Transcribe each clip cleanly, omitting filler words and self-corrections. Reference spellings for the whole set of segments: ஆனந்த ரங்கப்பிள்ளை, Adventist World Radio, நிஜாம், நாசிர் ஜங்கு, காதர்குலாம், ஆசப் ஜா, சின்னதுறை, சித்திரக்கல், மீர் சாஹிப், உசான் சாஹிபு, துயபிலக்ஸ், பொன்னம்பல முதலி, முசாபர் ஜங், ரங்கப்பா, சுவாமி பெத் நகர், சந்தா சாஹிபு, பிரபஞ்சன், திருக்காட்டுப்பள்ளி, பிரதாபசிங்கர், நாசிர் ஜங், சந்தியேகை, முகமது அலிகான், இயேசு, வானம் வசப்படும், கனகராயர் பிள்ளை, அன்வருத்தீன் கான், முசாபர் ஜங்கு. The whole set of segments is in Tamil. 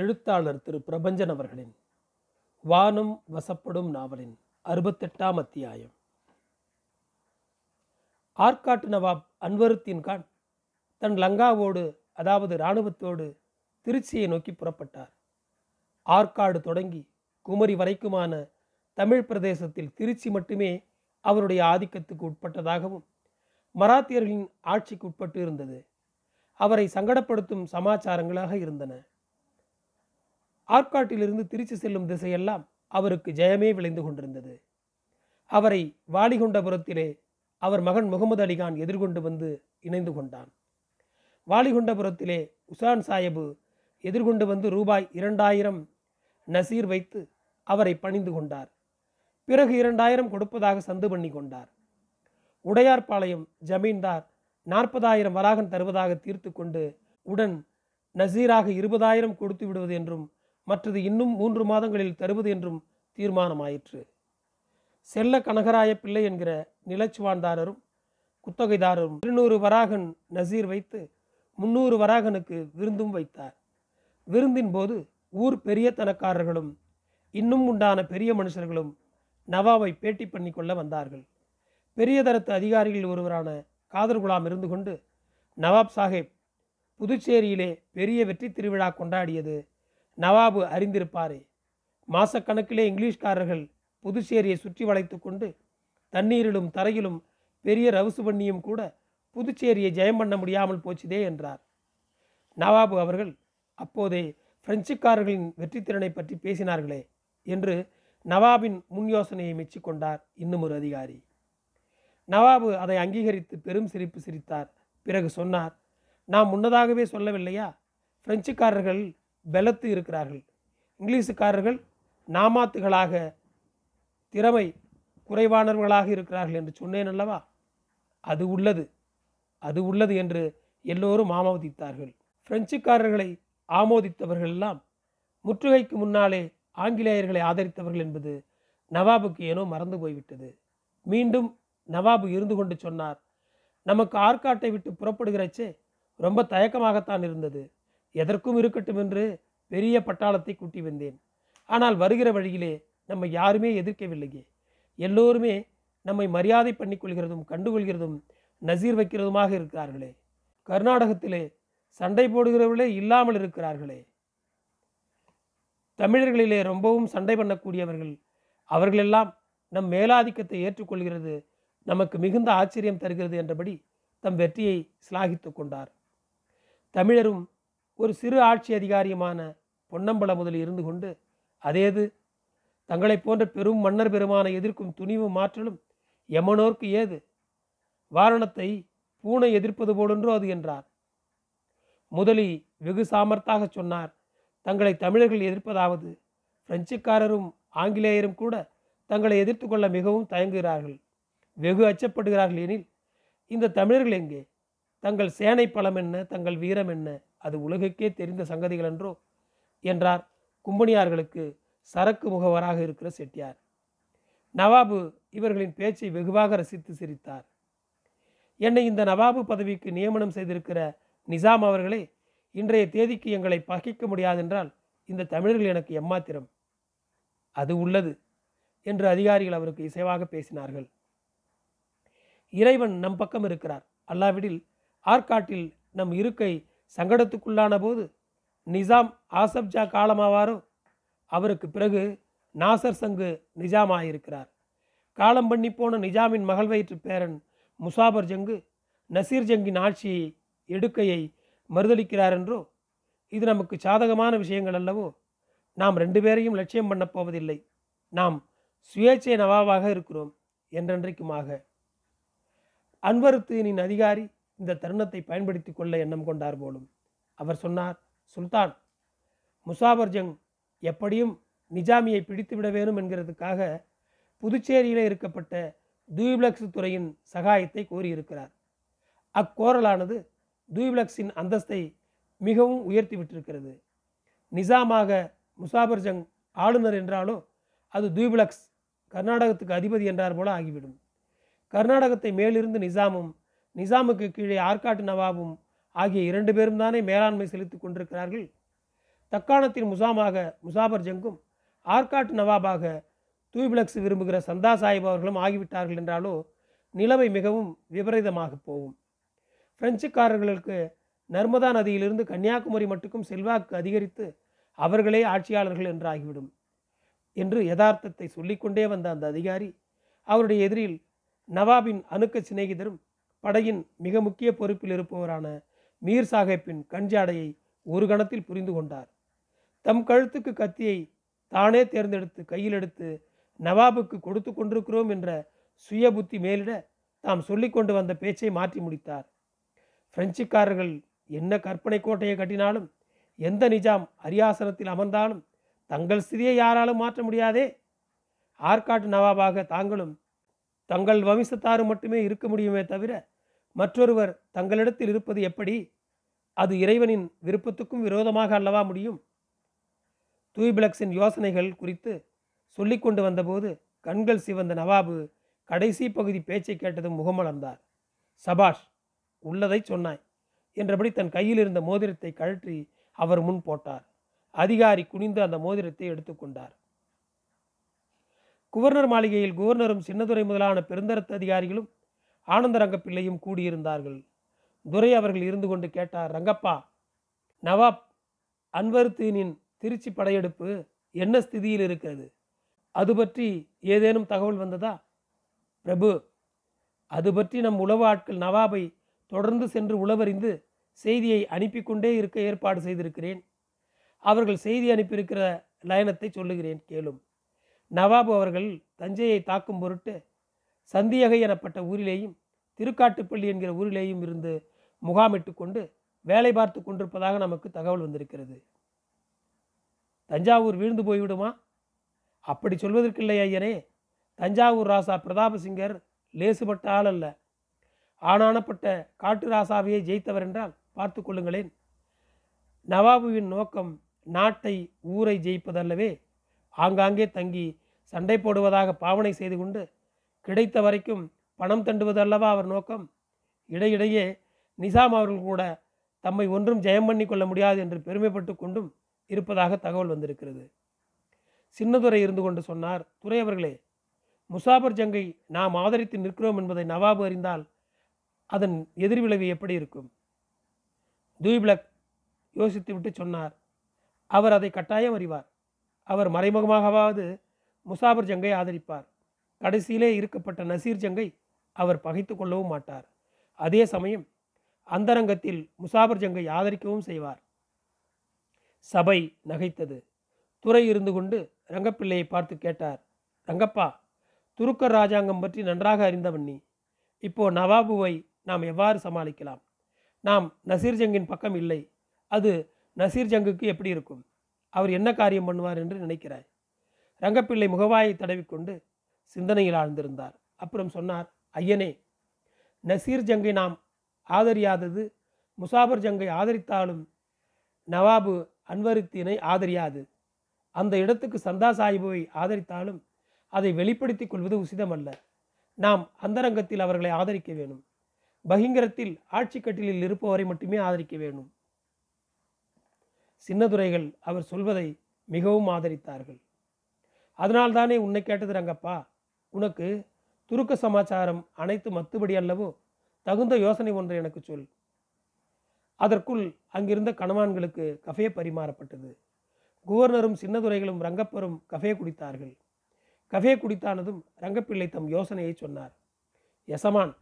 எழுத்தாளர் திரு பிரபஞ்சன் அவர்களின் வானம் வசப்படும் நாவலின் 68ஆம் அத்தியாயம். ஆற்காட்டு நவாப் அன்வருத்தீன் கான் தன் லங்காவோடு, அதாவது இராணுவத்தோடு, திருச்சியை நோக்கி புறப்பட்டார். ஆற்காடு தொடங்கி குமரி வரைக்குமான தமிழ் பிரதேசத்தில் திருச்சி மட்டுமே அவருடைய ஆதிக்கத்துக்கு உட்பட்டதாகவும் மராத்தியர்களின் ஆட்சிக்கு உட்பட்டு இருந்தது. அவரை சங்கடப்படுத்தும் சமாச்சாரங்களாக இருந்தன. ஆற்காட்டிலிருந்து திருச்சி செல்லும் திசையெல்லாம் அவருக்கு ஜெயமே விளைந்து கொண்டிருந்தது. அவரை வாலிகொண்டபுரத்திலே அவர் மகன் முகமது அலிகான் எதிர்கொண்டு வந்து இணைந்து கொண்டான். வாலிகொண்டபுரத்திலே உசான் சாஹிபு எதிர்கொண்டு வந்து ரூபாய் 2000 நசீர் வைத்து அவரை பணிந்து கொண்டார். பிறகு 2000 கொடுப்பதாக சந்து பண்ணி கொண்டார். உடையார்பாளையம் ஜமீன்தார் 40,000 வராகன் தருவதாக தீர்த்து கொண்டு உடன் நசீராக 20,000 கொடுத்து விடுவது என்றும் மற்றது இன்னும் 3 மாதங்களில் தருவது என்றும் தீர்மானமாயிற்று. செல்ல கனகராயர் பிள்ளை என்கிற நிலச்சுவான்தாரரும் குத்தகைதாரரும் 200 வராகன் நசீர் வைத்து 300 வராகனுக்கு விருந்தும் வைத்தார். விருந்தின் போது ஊர் பெரிய தனக்காரர்களும் இன்னும் உண்டான பெரிய மனுஷர்களும் நவாவை பேட்டி பண்ணி கொள்ள வந்தார்கள். பெரிய தரத்து அதிகாரிகளில் ஒருவரான காதர்குலாம் இருந்து கொண்டு, நவாப் சாஹிப், புதுச்சேரியிலே பெரிய வெற்றி திருவிழா கொண்டாடியது நவாபு அறிந்திருப்பாரே. மாசக்கணக்கிலே இங்கிலீஷ்காரர்கள் புதுச்சேரியை சுற்றி வளைத்து கொண்டு தண்ணீரிலும் தரையிலும் பெரிய ரவுசு பண்ணியும் கூட புதுச்சேரியை ஜெயம் பண்ண முடியாமல் போச்சுதே என்றார். நவாபு அவர்கள், அப்போதே பிரெஞ்சுக்காரர்களின் வெற்றி திறனை பற்றி பேசினார்களே என்று நவாபின் முன் யோசனையை மெச்சிக்கொண்டார் இன்னும் ஒரு அதிகாரி. நவாபு அதை அங்கீகரித்து பெரும் சிரிப்பு சிரித்தார். பிறகு சொன்னார், நாம் முன்னதாகவே சொல்லவில்லையா, பிரெஞ்சுக்காரர்கள் பலத்து இருக்கிறார்கள், இங்கிலீஷுக்காரர்கள் நாமாத்துகளாக திறமை குறைவானவர்களாக இருக்கிறார்கள் என்று சொன்னேன் அல்லவா? அது உள்ளது என்று எல்லோரும் ஆமோதித்தார்கள். பிரெஞ்சுக்காரர்களை ஆமோதித்தவர்கள் எல்லாம் முற்றுகைக்கு முன்னாலே ஆங்கிலேயர்களை ஆதரித்தவர்கள் என்பது நவாபுக்கு ஏனோ மறந்து போய்விட்டது. மீண்டும் நவாபு இருந்து கொண்டு சொன்னார், நமக்கு ஆற்காட்டை விட்டு புறப்படுகிறச்சே ரொம்ப தயக்கமாகத்தான் இருந்தது. எதற்கும் இருக்கட்டும் என்று பெரிய பட்டாளத்தை கூட்டி வந்தேன். ஆனால் வருகிற வழியிலே நம்ம யாருமே எதிர்க்கவில்லையே. எல்லோருமே நம்மை மரியாதை பண்ணிக்கொள்கிறதும் கண்டுகொள்கிறதும் நசீர் வைக்கிறதுமாக இருக்கிறார்களே. கர்நாடகத்திலே சண்டை போடுகிறவர்களே இல்லாமல் இருக்கிறார்களே. தமிழர்களிலே ரொம்பவும் சண்டை பண்ணக்கூடியவர்கள், அவர்களெல்லாம் நம் மேலாதிக்கத்தை ஏற்றுக்கொள்கிறது நமக்கு மிகுந்த ஆச்சரியம் தருகிறது என்றபடி தம் வெற்றியை சிலாகித்து கொண்டார். தமிழரும் ஒரு சிறு ஆட்சி அதிகாரியமான பொன்னம்பல முதலில் இருந்து கொண்டு, அதேது, தங்களை போன்ற பெரும் மன்னர் பெருமானை எதிர்க்கும் துணிவும் மாற்றலும் எமனோர்க்கு ஏது? வாரணத்தை பூனை எதிர்ப்பது போலென்றோ அது என்றார். முதலி வெகு சாமர்த்தாக சொன்னார், தங்களை தமிழர்கள் எதிர்ப்பதாவது பிரெஞ்சுக்காரரும் ஆங்கிலேயரும் கூட தங்களை எதிர்த்து கொள்ள மிகவும் தயங்குகிறார்கள், வெகு அச்சப்படுகிறார்கள். எனில் இந்த தமிழர்கள் எங்கே? தங்கள் சேனை பலம் என்ன, தங்கள் வீரம் என்ன, அது உலகுக்கே தெரிந்த சங்கதிகள் என்றோ என்றார் கும்பனியார்களுக்கு சரக்கு முகவராக இருக்கிற செட்டியார். நவாபு இவர்களின் பேச்சை வெகுவாக ரசித்து சிரித்தார். என்னை இந்த நவாபு பதவிக்கு நியமனம் செய்திருக்கிற நிஜாம் அவர்களே, இன்றைய தேதிக்கு எங்களை பகைக்க முடியாதென்றால் இந்த தமிழர்கள் எனக்கு எம்மாத்திரம். அது உள்ளது என்று அதிகாரிகள் அவருக்கு இசைவாக பேசினார்கள். இறைவன் நம் பக்கம் இருக்கிறார், அல்லாவிடில் ஆற்காட்டில் நம் இருக்கை சங்கடத்துக்குள்ளான போது நிஜாம் ஆசப் ஜா காலமாவாரோ, அவருக்கு பிறகு நாசிர் ஜங்கு நிஜாமாயிருக்கிறார். காலம் பண்ணி போன நிஜாமின் மகள் வயிற்று பேரன் முசாபர் ஜங்கு நாசிர் ஜங்கின் ஆட்சியை எடுக்கையை மறுதளிக்கிறார் என்றோ. இது நமக்கு சாதகமான விஷயங்கள் அல்லவோ. நாம் 2 பேரையும் லட்சியம் பண்ணப் போவதில்லை. நாம் சுயேட்சை நவாவாக இருக்கிறோம் என்றென்றைக்குமாக. அன்வருத்தீனின் அதிகாரி இந்த தருணத்தை பயன்படுத்தி கொள்ள எண்ணம் கொண்டார் போலும். அவர் சொன்னார், சுல்தான், முசாபர் ஜங் எப்படியும் நிஜாமியை பிடித்துவிட வேணும் என்கிறதுக்காக புதுச்சேரியிலே இருக்கப்பட்ட துயபிலக்ஸ் துறையின் சகாயத்தை கோரியிருக்கிறார். அக்கோரலானது துயபிலக்ஸின் அந்தஸ்தை மிகவும் உயர்த்தி விட்டிருக்கிறது. நிஜாமாக முசாபர் ஜங் ஆளுநர் என்றாலோ அது துயபிலக்ஸ் கர்நாடகத்துக்கு அதிபதி என்றார் போல ஆகிவிடும். கர்நாடகத்தை மேலிருந்து நிஜாமும் நிஜாமுக்கு கீழே ஆற்காட்டு நவாபும் ஆகிய 2 பேரும் தானே மேலாண்மை செலுத்தி கொண்டிருக்கிறார்கள். தக்காணத்தின் முசாமாக முசாபர் ஜங்கும் ஆற்காட்டு நவாபாக துயபிலக்ஸ் விரும்புகிற சந்தா சாஹிபு அவர்களும் ஆகிவிட்டார்கள் என்றாலோ நிலைமை மிகவும் விபரீதமாக போகும். பிரெஞ்சுக்காரர்களுக்கு நர்மதா நதியிலிருந்து கன்னியாகுமரி மட்டுக்கும் செல்வாக்கு அதிகரித்து அவர்களே ஆட்சியாளர்கள் என்றாகிவிடும் என்று யதார்த்தத்தை சொல்லிக்கொண்டே வந்த அந்த அதிகாரி அவருடைய எதிரில் நவாபின் அணுக்க சிநேகிதரும் படையின் மிக முக்கிய பொறுப்பில் இருப்பவரான மீர் சாஹிப்பின் கஞ்சாடையை ஒரு கணத்தில் புரிந்து கொண்டார். தம் கழுத்துக்கு கத்தியை தானே தேர்ந்தெடுத்து கையில் எடுத்து நவாபுக்கு கொடுத்து கொண்டிருக்கிறோம் என்ற சுய புத்தி மேலிட தாம் சொல்லிக்கொண்டு வந்த பேச்சை மாற்றி முடித்தார். பிரெஞ்சுக்காரர்கள் என்ன கற்பனை கோட்டையை கட்டினாலும் எந்த நிஜாம் அரியாசனத்தில் அமர்ந்தாலும் தங்கள் ஸ்திதியை யாராலும் மாற்ற முடியாதே. ஆற்காட்டு நவாபாக தாங்களும் தங்கள் வம்சத்தாரு மட்டுமே இருக்க முடியுமே தவிர மற்றொருவர் தங்களிடத்தில் இருப்பது எப்படி? அது இறைவனின் விருப்பத்துக்கும் விரோதமாக அல்லவா முடியும்? துயபிலக்ஸின் யோசனைகள் குறித்து சொல்லிக்கொண்டு வந்தபோது கண்கள் சிவந்த நவாபு கடைசி பகுதி பேச்சை கேட்டதும் முகமலர்ந்தார். சபாஷ், உள்ளதை சொன்னாய் என்றபடி தன் கையில் இருந்த மோதிரத்தை கழற்றி அவர் முன் போட்டார். அதிகாரி குனிந்து அந்த மோதிரத்தை எடுத்துக்கொண்டார். குவர்னர் மாளிகையில் குவர்னரும் சின்னதுறை முதலான பெருந்தரத்து அதிகாரிகளும் ஆனந்த ரங்கப்பிள்ளையும் கூடியிருந்தார்கள். துரை அவர்கள் இருந்து கொண்டு கேட்டார், ரங்கப்பா, நவாப் அன்வருத்தீனின் திருச்சி படையெடுப்பு என்ன ஸ்திதியில் இருக்கிறது? அது பற்றி ஏதேனும் தகவல் வந்ததா? பிரபு, அது பற்றி நம் உளவு ஆட்கள் நவாபை தொடர்ந்து சென்று உளவறிந்து செய்தியை அனுப்பி கொண்டே இருக்க ஏற்பாடு செய்திருக்கிறேன். அவர்கள் செய்தி அனுப்பியிருக்கிற லயனத்தை சொல்லுகிறேன், கேளும். நவாபு அவர்கள் தஞ்சையை தாக்கும் பொருட்டு சந்தியேகை எனப்பட்ட ஊரிலேயும் திருக்காட்டுப்பள்ளி என்கிற ஊரிலேயும் இருந்து முகாமிட்டு கொண்டு வேலை பார்த்து கொண்டிருப்பதாக நமக்கு தகவல் வந்திருக்கிறது. தஞ்சாவூர் வீழ்ந்து போய்விடுமா? அப்படி சொல்வதற்கில்லை ஐயனே. தஞ்சாவூர் ராசா பிரதாபசிங்கர் லேசுபட்ட ஆள் அல்ல. ஆனானப்பட்ட காட்டு ராசாவையே ஜெயித்தவர் என்றால் பார்த்து கொள்ளுங்களேன். நவாபுவின் நோக்கம் நாட்டை ஊரை ஜெயிப்பதல்லவே. ஆங்காங்கே தங்கி சண்டை போடுவதாக பாவனை செய்து கொண்டு கிடைத்த வரைக்கும் பணம் தண்டுவதல்லவா அவர் நோக்கம். இடையிடையே நிஜாம் அவர்கள் கூட தம்மை ஒன்றும் ஜெயம் பண்ணி கொள்ள முடியாது என்று பெருமைப்பட்டு கொண்டும் இருப்பதாக தகவல் வந்திருக்கிறது. சின்னதுரை இருந்து கொண்டு சொன்னார், துரை அவர்களே, முசாபர் ஜங்கை நாம் ஆதரித்து நிற்கிறோம் என்பதை நவாபு அறிந்தால் அதன் எதிர்விளைவு எப்படி இருக்கும்? துயபிலக்ஸ் யோசித்து விட்டு சொன்னார், அவர் அதை கட்டாயம் அறிவார். அவர் மறைமுகமாகவாவது முசாபர் ஜங்கை ஆதரிப்பார். கடைசியிலே இருக்கப்பட்ட நாசிர் ஜங்கை அவர் பகைத்து கொள்ளவும் மாட்டார். அதே சமயம் அந்தரங்கத்தில் முசாபர் ஜங்கை ஆதரிக்கவும் செய்வார். சபை நகைத்தது. துரை இருந்து கொண்டு ரங்கப்பிள்ளையை பார்த்து கேட்டார், ரங்கப்பா, துருக்கர் ராஜாங்கம் பற்றி நன்றாக அறிந்தவன் நீ. இப்போ நவாபுவை நாம் எவ்வாறு சமாளிக்கலாம்? நாம் நாசிர் ஜங்கின் பக்கம் இல்லை. அது நாசிர் ஜங்குக்கு எப்படி இருக்கும்? அவர் என்ன காரியம் பண்ணுவார் என்று நினைக்கிறாய்? ரங்கப்பிள்ளை முகவாயை தடவிக்கொண்டு சிந்தனையில் ஆழ்ந்திருந்தார். அப்புறம் சொன்னார், ஐயனே, நாசிர் ஜங்கை நாம் ஆதரியாதது முசாபர் ஜங்கை ஆதரித்தாலும் நவாபு அன்வருத்தீனை ஆதரியாது. அந்த இடத்துக்கு சந்தா சாஹிபுவை ஆதரித்தாலும் அதை வெளிப்படுத்திக் கொள்வது உசிதமல்ல. நாம் அந்தரங்கத்தில் அவர்களை ஆதரிக்க வேணும். பகிங்கரத்தில் ஆட்சி கட்டிலில் இருப்பவரை மட்டுமே ஆதரிக்க வேணும். சின்னதுரைகள் அவர் சொல்வதை மிகவும் ஆதரித்தார்கள். அதனால்தானே உன்னை கேட்டது ரங்கப்பா. உனக்கு துருக்க சமாச்சாரம் அனைத்து மத்துபடி அல்லவோ? தகுந்த யோசனை ஒன்று எனக்கு சொல். அதற்குள் அங்கிருந்த கணவான்களுக்கு கஃபே பரிமாறப்பட்டது. குவர்னரும் சின்னதுரைகளும் ரங்கப்பரும் கஃபே குடித்தார்கள். கஃபே குடித்தானதும் ரங்கப்பிள்ளை தம் யோசனையை சொன்னார். யசமான்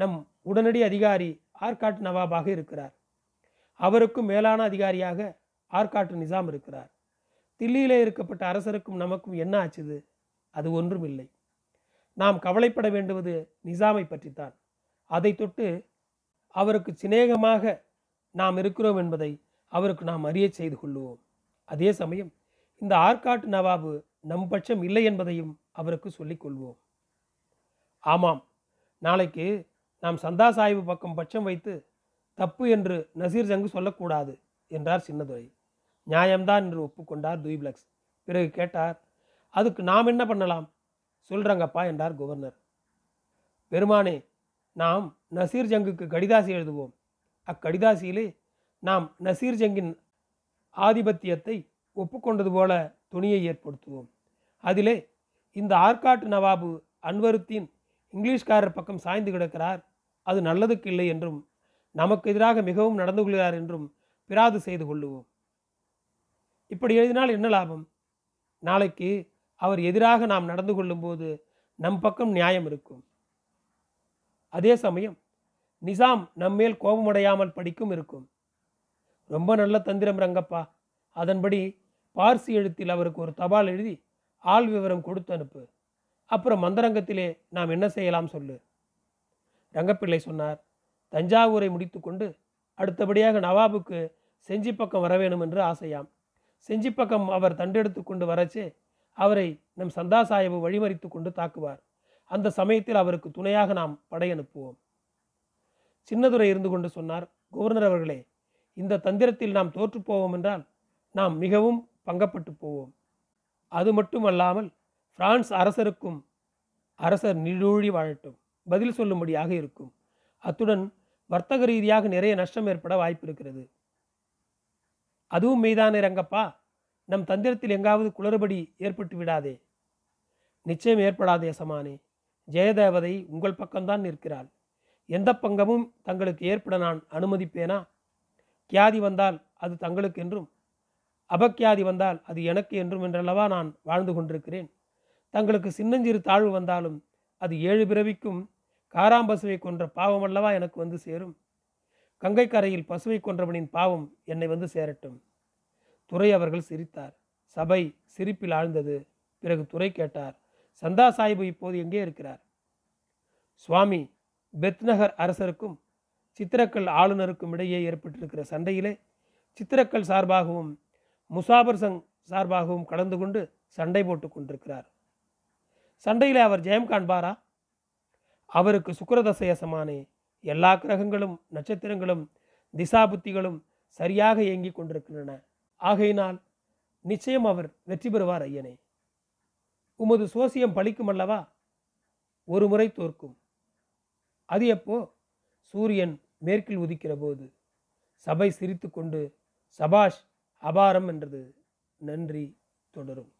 நம் உடனடி அதிகாரி ஆற்காட்டு நவாபாக இருக்கிறார். அவருக்கும் மேலான அதிகாரியாக ஆற்காட்டு நிஜாம் இருக்கிறார். தில்லியிலே இருக்கப்பட்ட அரசருக்கும் நமக்கும் என்ன ஆச்சுது? அது ஒன்றும் இல்லை. நாம் கவலைப்பட வேண்டுவது நிஜாமை பற்றித்தான். அதை தொட்டு அவருக்கு சிநேகமாக நாம் இருக்கிறோம் என்பதை அவருக்கு நாம் அறிய செய்து கொள்ளுவோம். அதே சமயம் இந்த ஆற்காட்டு நவாபு நம் பட்சம் இல்லை என்பதையும் அவருக்கு சொல்லிக்கொள்வோம். ஆமாம், நாளைக்கு நாம் சந்தா சாஹிபு பக்கம் பட்சம் வைத்து தப்பு என்று நாசிர் ஜங்கு சொல்லக்கூடாது என்றார் சின்னதுரை. நியாயம்தான் என்று ஒப்புக்கொண்டார் துயபிலக்ஸ். பிறகு கேட்டார், அதுக்கு நாம் என்ன பண்ணலாம்? சொல்றாங்கப்பா என்றார் கவர்னர். பெருமானே, நாம் நாசிர் ஜங்குக்கு கடிதாசி எழுதுவோம். அக்கடிதாசியிலே நாம் நாசிர் ஜங்கின் ஆதிபத்தியத்தை ஒப்புக்கொண்டது போல துணியை ஏற்படுத்துவோம். அதிலே இந்த ஆற்காட்டு நவாபு அன்வருத்தீன் இங்கிலீஷ்காரர் பக்கம் சாய்ந்து கிடக்கிறார், அது நல்லதுக்கு இல்லை என்றும் நமக்கு எதிராக மிகவும் நடந்து கொள்கிறார் என்றும் பிராது செய்து கொள்ளுவோம். இப்படி எழுதினால் என்ன லாபம்? நாளைக்கு அவர் எதிராக நாம் நடந்து கொள்ளும்போது நம் பக்கம் நியாயம் இருக்கும். அதே சமயம் நிஜாம் நம்மேல் கோபமடையாமல் படிக்கும் இருக்கும். ரொம்ப நல்ல தந்திரம் ரங்கப்பா. அதன்படி பார்சி எழுத்தில் அவருக்கு ஒரு தபால் எழுதி ஆள் விவரம் கொடுத்து அனுப்பு. அப்புறம் மந்தரங்கத்திலே நாம் என்ன செய்யலாம் சொல்லு. ரங்கப்பிள்ளை சொன்னார், தஞ்சாவூரை முடித்து கொண்டு அடுத்தபடியாக நவாபுக்கு செஞ்சி பக்கம் வர வேணும் என்று ஆசையாம். செஞ்சி பக்கம் அவர் தண்டெடுத்து கொண்டு வரச்சே அவரை நம் சந்தா சாஹிபு வழிமறித்து கொண்டு தாக்குவார். அந்த சமயத்தில் அவருக்கு துணையாக நாம் படையனுப்புவோம். சின்னதுறை இருந்து கொண்டு சொன்னார், கவர்னர் அவர்களே, இந்த தந்திரத்தில் நாம் தோற்றுப்போவோம் என்றால் நாம் மிகவும் பங்கப்பட்டு போவோம். அது மட்டுமல்லாமல் பிரான்ஸ் அரசருக்கும் அரசர் நிழூழி வாழட்டும் பதில் சொல்லும்படியாக இருக்கும். அத்துடன் வர்த்தக ரீதியாக நிறைய நஷ்டம் ஏற்பட வாய்ப்பு இருக்கிறது. அதுவும் மீதான ரங்கப்பா, நம் தந்திரத்தில் எங்காவது குளறுபடி ஏற்பட்டு விடாதே. நிச்சயம் ஏற்படாதே சமானே. ஜெயதேவதை உங்கள் பக்கம்தான் நிற்கிறாள். எந்த பங்கமும் தங்களுக்கு ஏற்பட நான் அனுமதிப்பேனா? கியாதி வந்தால் அது தங்களுக்கு என்றும் அபக்கியாதி வந்தால் அது எனக்கு என்றும் என்றல்லவா நான் வாழ்ந்து கொண்டிருக்கிறேன். தங்களுக்கு சின்னஞ்சிறு தாழ்வு வந்தாலும் அது 7 பிறவிக்கும் காராம்பசுவை கொன்ற பாவம் அல்லவா எனக்கு வந்து சேரும். கங்கை கரையில் பசுவை கொன்றவனின் பாவம் என்னை வந்து சேரட்டும். துரை அவர்கள் சிரித்தார். சபை சிரிப்பில் ஆழ்ந்தது. பிறகு துரை கேட்டார், சந்தா சாஹிபு இப்போது எங்கே இருக்கிறார்? சுவாமி பெத் நகர் அரசருக்கும் சித்திரக்கல் ஆளுநருக்கும் இடையே ஏற்பட்டிருக்கிற சண்டையிலே சித்திரக்கல் சார்பாகவும் முசாபர் ஜங்கு சார்பாகவும் கலந்து கொண்டு சண்டை போட்டு கொண்டிருக்கிறார். சண்டையிலே அவர் ஜெயம் காண்பாரா? அவருக்கு சுக்கிரதசைய சமானே. எல்லா கிரகங்களும் நட்சத்திரங்களும் திசாபுத்திகளும் சரியாக இயங்கி கொண்டிருக்கின்றன. ஆகையினால் நிச்சயம் அவர் வெற்றி பெறுவார். ஐயனே, உமது சோசியம் பலிக்கும் அல்லவா? ஒரு முறை தோற்கும். அது எப்போ? சூரியன் மேற்கில் உதிக்கிற போது. சபை சிரித்து கொண்டு சபாஷ் அபாரம் என்றது. நன்றி. தொடரும்.